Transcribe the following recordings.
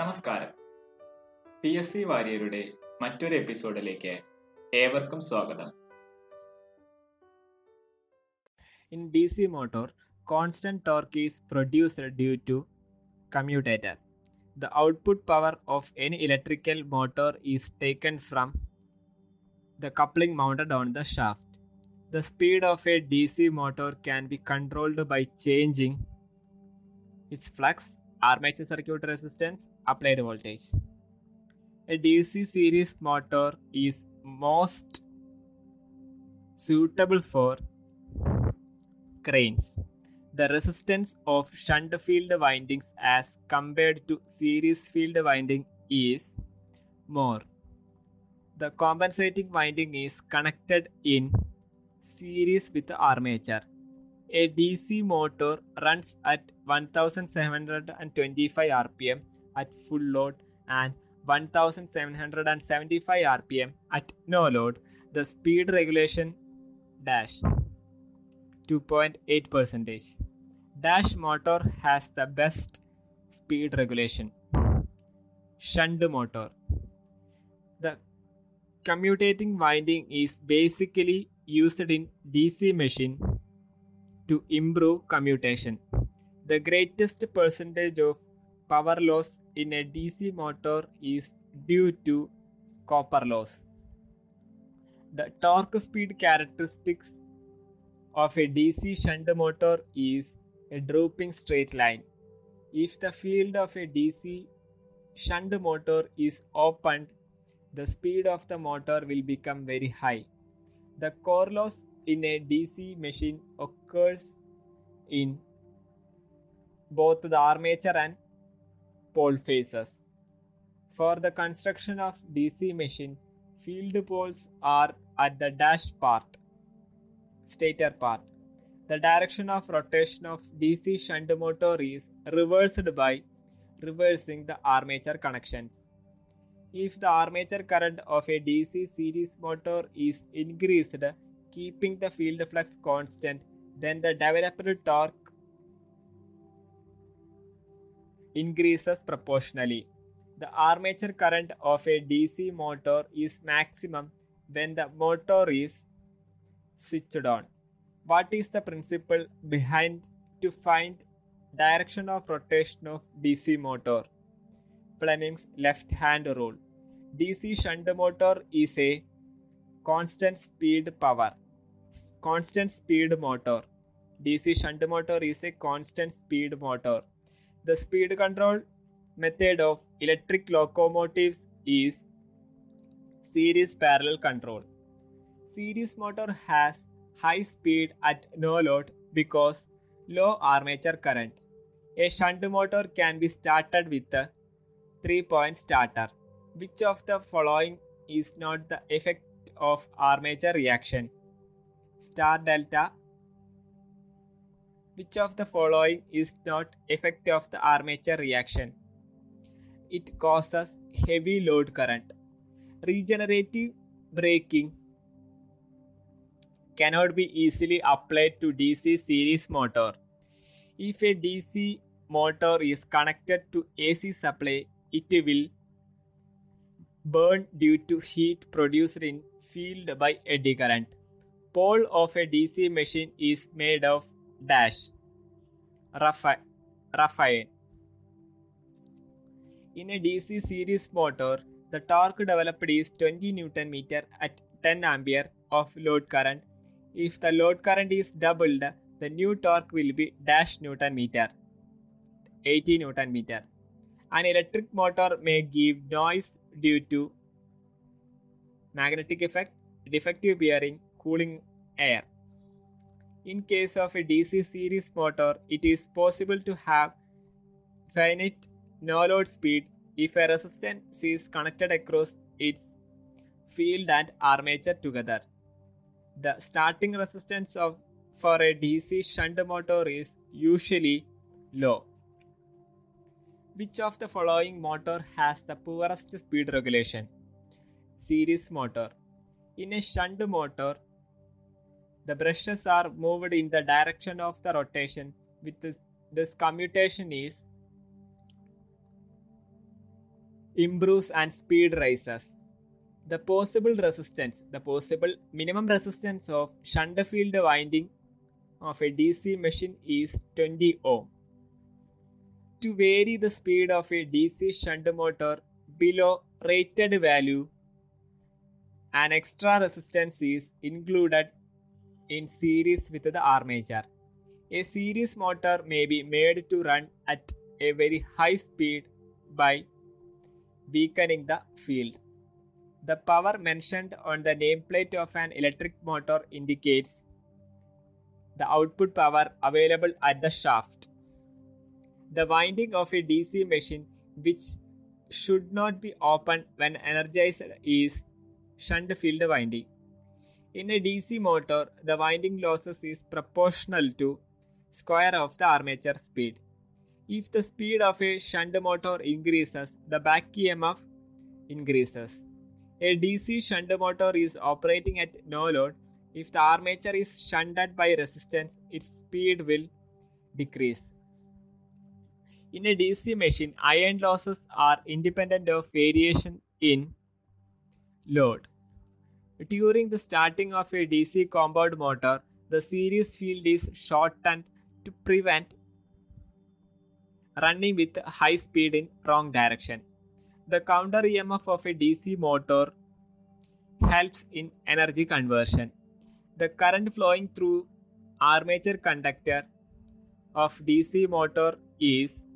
നമസ്കാരം. PSC വാരിയറുടെ മറ്റൊരു എപ്പിസോഡിലേക്ക് ഏവർക്കും സ്വാഗതം. In DC motor, constant torque is produced due to commutator. The output power of any electrical motor is taken from the coupling mounted on the shaft. The speed of a DC motor can be controlled by changing its flux, armature circuit resistance, applied voltage. A DC series motor is most suitable for cranes. The resistance of shunt field windings as compared to series field winding is more. The compensating winding is connected in series with armature. A DC motor runs at 1725 rpm at full load and 1775 rpm at no load. The speed regulation dash 2.8%. Dash motor has the best speed regulation. Shunt motor. The commutating winding is basically used in DC machine to improve commutation. The greatest percentage of power loss in a DC motor is due to copper loss. The torque speed characteristics of a DC shunt motor is a drooping straight line. If the field of a DC shunt motor is opened, the speed of the motor will become very high. The core loss in a DC machine occurs in both the armature and pole faces. For the construction of DC machine, field poles are at the dash part, stator part. The direction of rotation of DC shunt motor is reversed by reversing the armature connections. If the armature current of a DC series motor is increased, keeping the field flux constant, then the developed torque increases proportionally. The armature current of a DC motor is maximum when the motor is switched on. What is the principle behind to find direction of rotation of DC motor? Fleming's left hand rule. DC shunt motor is a constant speed motor. DC shunt motor is a constant speed motor. The speed control method of electric locomotives is series parallel control. Series motor has high speed at no load because low armature current. A shunt motor can be started with a 3-point starter. Which of the following is not the effect of armature reaction? Star delta. Which of the following is not effect of the armature reaction? It causes heavy load current. Regenerative braking cannot be easily applied to DC series motor. If a DC motor is connected to AC supply, it will burn due to heat produced in field by eddy current. Pole of a DC machine is made of dash rough iron. In a DC series motor, the torque developed is 20 Newton meter at 10 ampere of load current. If the load current is doubled, the new torque will be dash Newton meter, 80 Newton meter. An electric motor may give noise due to magnetic effect, defective bearing, cooling air. In case of a DC series motor, it is possible to have finite no-load speed if a resistance is connected across its field and armature together. The starting resistance for a DC shunt motor is usually low. Which of the following motor has the poorest speed regulation? Series motor. In a shunt motor, the brushes are moved in the direction of the rotation. With this commutation is improves and speed rises. The possible resistance, the possible minimum resistance of shunt field winding of a DC machine is 20 ohm. To vary the speed of a DC shunt motor below rated value, an extra resistance is included in series with the armature. A series motor may be made to run at a very high speed by weakening the field. The power mentioned on the nameplate of an electric motor indicates the output power available at the shaft. The winding of a DC machine, which should not be open when energized, is shunt field winding. In a DC motor, the winding losses is proportional to square of the armature speed. If the speed of a shunt motor increases, the back EMF increases. A DC shunt motor is operating at no load. If the armature is shunted by resistance, its speed will decrease. In a DC machine, iron losses are independent of variation in load. During the starting of a DC compound motor, the series field is shortened to prevent running with high speed in wrong direction. The counter EMF of a DC motor helps in energy conversion. The current flowing through armature conductor of DC motor is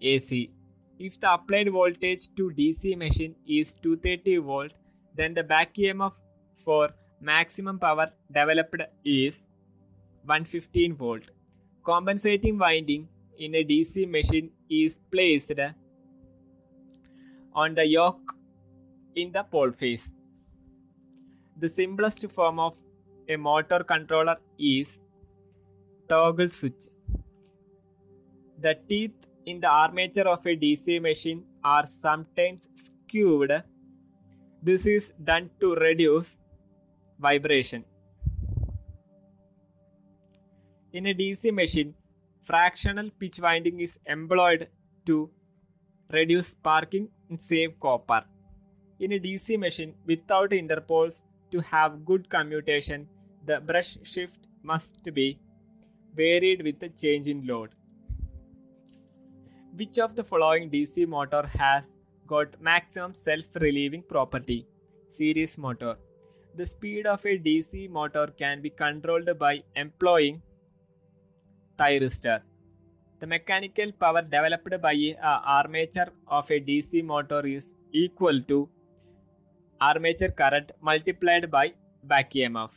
AC. If the applied voltage to DC machine is 230 volt, then the back EMF for maximum power developed is 115 volt. Compensating winding in a DC machine is placed on the yoke in the pole face. The simplest form of a motor controller is toggle switch. The teeth in the armature of a DC machine are sometimes skewed. This is done to reduce vibration. In a DC machine, fractional pitch winding is employed to reduce sparking and save copper. In a DC machine without interpoles, to have good commutation, the brush shift must be varied with the change in load. Which of the following DC motor has got maximum self-relieving property? Series motor. The speed of a DC motor can be controlled by employing thyristor. The mechanical power developed by an armature of a DC motor is equal to armature current multiplied by back EMF.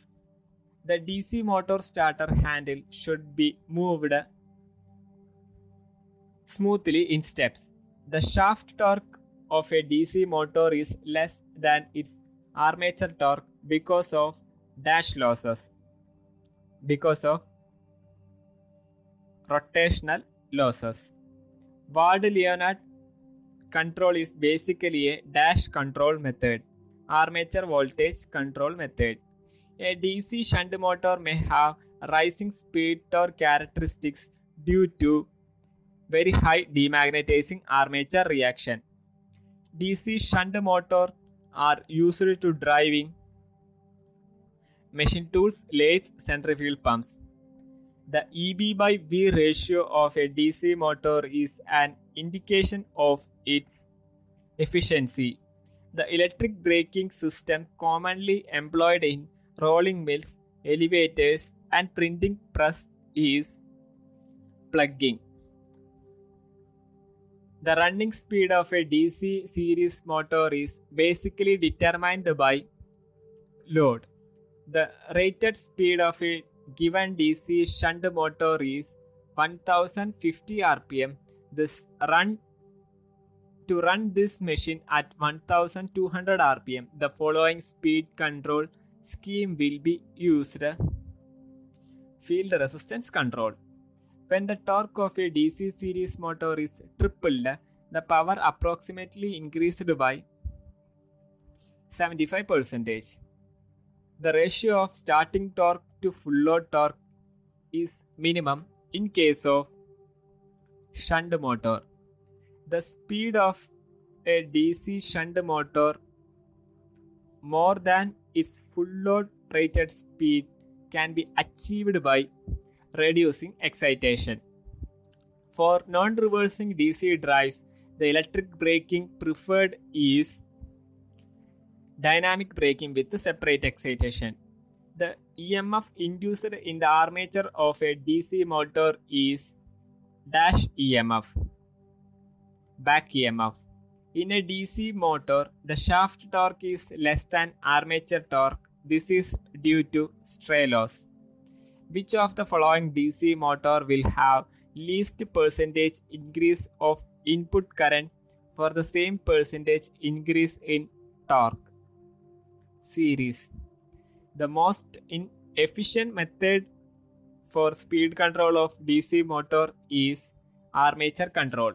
The DC motor starter handle should be moved smoothly in steps. The shaft torque of a DC motor is less than its armature torque because of dash losses, because of rotational losses. Ward-Leonard control is basically a dash control method, armature voltage control method. A DC shunt motor may have rising speed torque characteristics due to very high demagnetizing armature reaction. DC shunt motor are used to driving machine tools, lathes, centrifugal pumps. The EB by V ratio of a DC motor is an indication of its efficiency. The electric braking system commonly employed in rolling mills, elevators, and printing press is plugging. The running speed of a DC series motor is basically determined by load. The rated speed of a given DC shunt motor is 1050 RPM. To run this machine at 1200 RPM, the following speed control scheme will be used. Field resistance control. When the torque of a DC series motor is tripled, the power approximately increased by 75%. The ratio of starting torque to full load torque is minimum in case of shunt motor. The speed of a DC shunt motor more than its full load rated speed can be achieved by reducing excitation. For non-reversing DC drives, the electric braking preferred is dynamic braking with separate excitation. The EMF induced in the armature of a DC motor is dash EMF, back EMF. In a DC motor, the shaft torque is less than armature torque. This is due to stray loss. Which of the following DC motor will have least percentage increase of input current for the same percentage increase in torque? Series. The most efficient method for speed control of DC motor is armature control.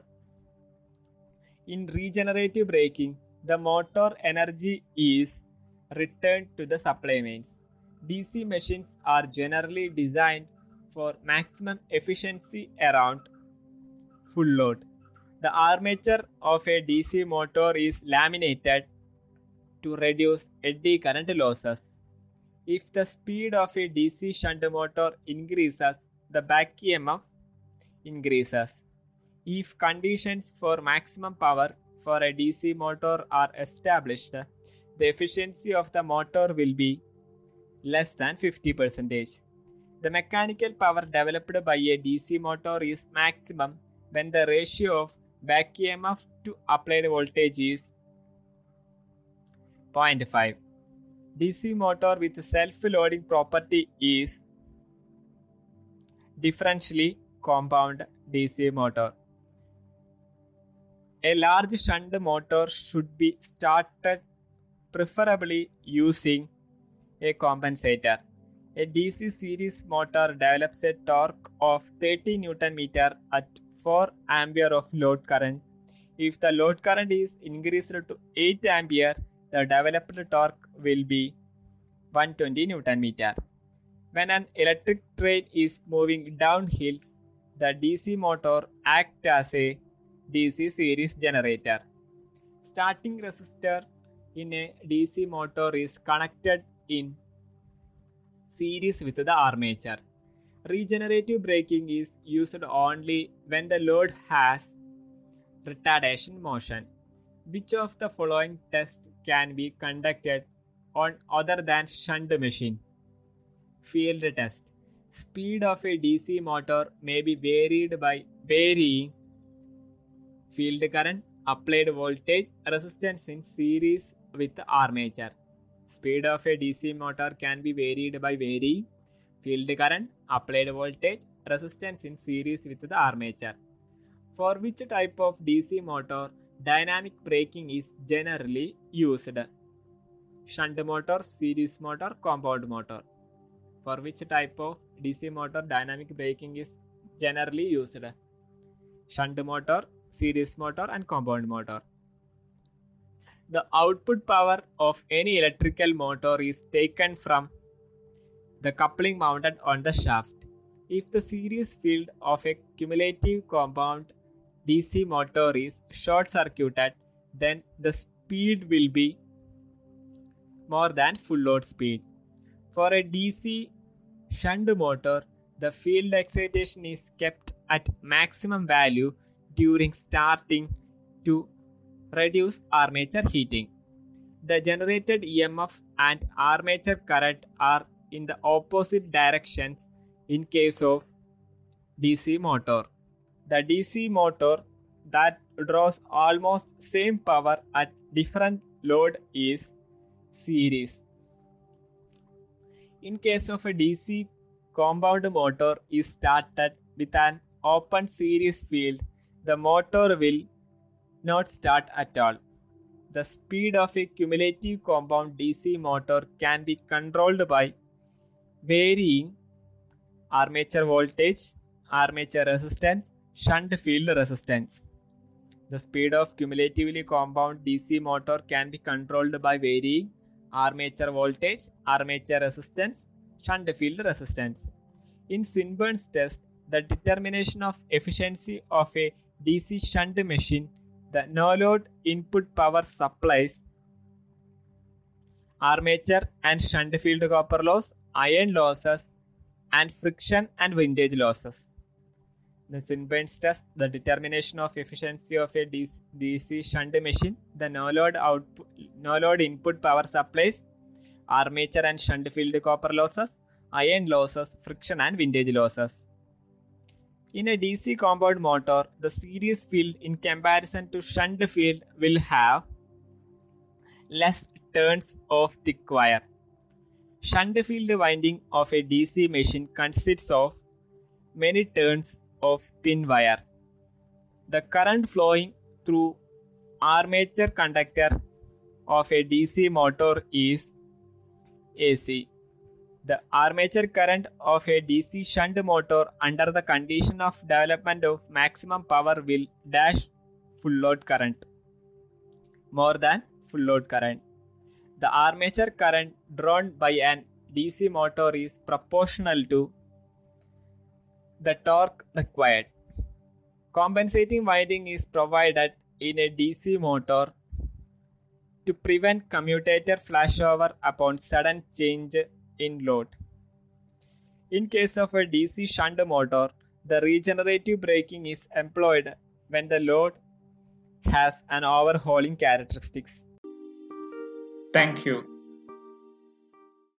In regenerative braking, the motor energy is returned to the supply mains. DC machines are generally designed for maximum efficiency around full load. The armature of a DC motor is laminated to reduce eddy current losses. If the speed of a DC shunt motor increases, the back EMF increases. If conditions for maximum power for a DC motor are established, the efficiency of the motor will be less than 50%. The mechanical power developed by a DC motor is maximum when the ratio of back EMF to applied voltage is 0.5. DC motor with self-loading property is differentially compound DC motor. A large shunt motor should be started preferably using a compensator. A DC series motor develops a torque of 30 Nm at 4 ampere of load current. If the load current is increased to 8 ampere, the developed torque will be 120 Nm. When an electric train is moving down hills, the DC motor acts as a DC series generator. Starting resistor in a DC motor is connected in series with the armature. Regenerative braking is used only when the load has retardation motion. Which of the following tests can be conducted on other than shunt machine? Field test. Speed of a DC motor may be varied by varying field current, applied voltage, resistance in series with armature. Speed of a DC motor can be varied by varying field current, applied voltage, resistance in series with the armature. For which type of DC motor dynamic braking is generally used? Shunt motor, series motor, compound motor. For which type of DC motor dynamic braking is generally used? Shunt motor, series motor and compound motor. The output power of any electrical motor is taken from the coupling mounted on the shaft. If the series field of a cumulative compound DC motor is short-circuited, then the speed will be more than full load speed. For a DC shunt motor, the field excitation is kept at maximum value during starting to reduce armature heating. The generated EMF and armature current are in the opposite directions in case of DC motor. The DC motor that draws almost same power at different load is series. In case of a DC compound motor is started with an open series field, the motor will not start at all. The speed of a cumulative compound DC motor can be controlled by varying armature voltage, armature resistance, shunt field resistance. The speed of cumulatively compound DC motor can be controlled by varying armature voltage, armature resistance, shunt field resistance. In Swinburne's test, the determination of efficiency of a DC shunt machine The no-load input power supplies armature and shunt field copper loss, iron losses, and friction and windage losses. The Swinburne's test, the determination of efficiency of a DC shunt machine, the no-load input power supplies, armature and shunt field copper losses, iron losses, friction and windage losses. In a DC compound motor, the series field in comparison to shunt field will have less turns of thick wire. Shunt field winding of a DC machine consists of many turns of thin wire. The current flowing through armature conductor of a DC motor is AC. The armature current of a DC shunt motor under the condition of development of maximum power will dash full load current, more than full load current. The armature current drawn by an DC motor is proportional to the torque required. Compensating winding is provided in a DC motor to prevent commutator flashover upon sudden change in load. In case of a DC shunt motor, the regenerative braking is employed when the load has an overhauling characteristics. Thank you.